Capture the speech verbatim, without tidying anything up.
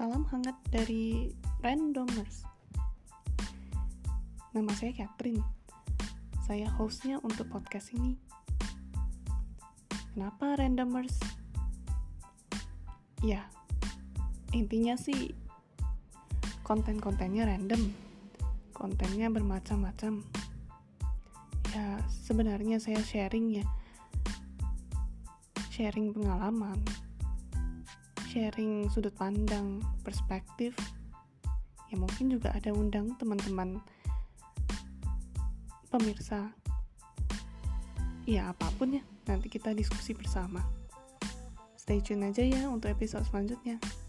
Salam hangat dari Randomers. Nama saya Catherine. Saya hostnya untuk podcast ini. Kenapa Randomers? Ya, intinya sih konten-kontennya random. Kontennya bermacam-macam. Ya, sebenarnya saya sharing ya. Sharing pengalaman, sharing sudut pandang, perspektif. Ya mungkin juga ada undang teman-teman pemirsa. Ya apapun ya, nanti kita diskusi bersama. Stay tune aja ya untuk episode selanjutnya.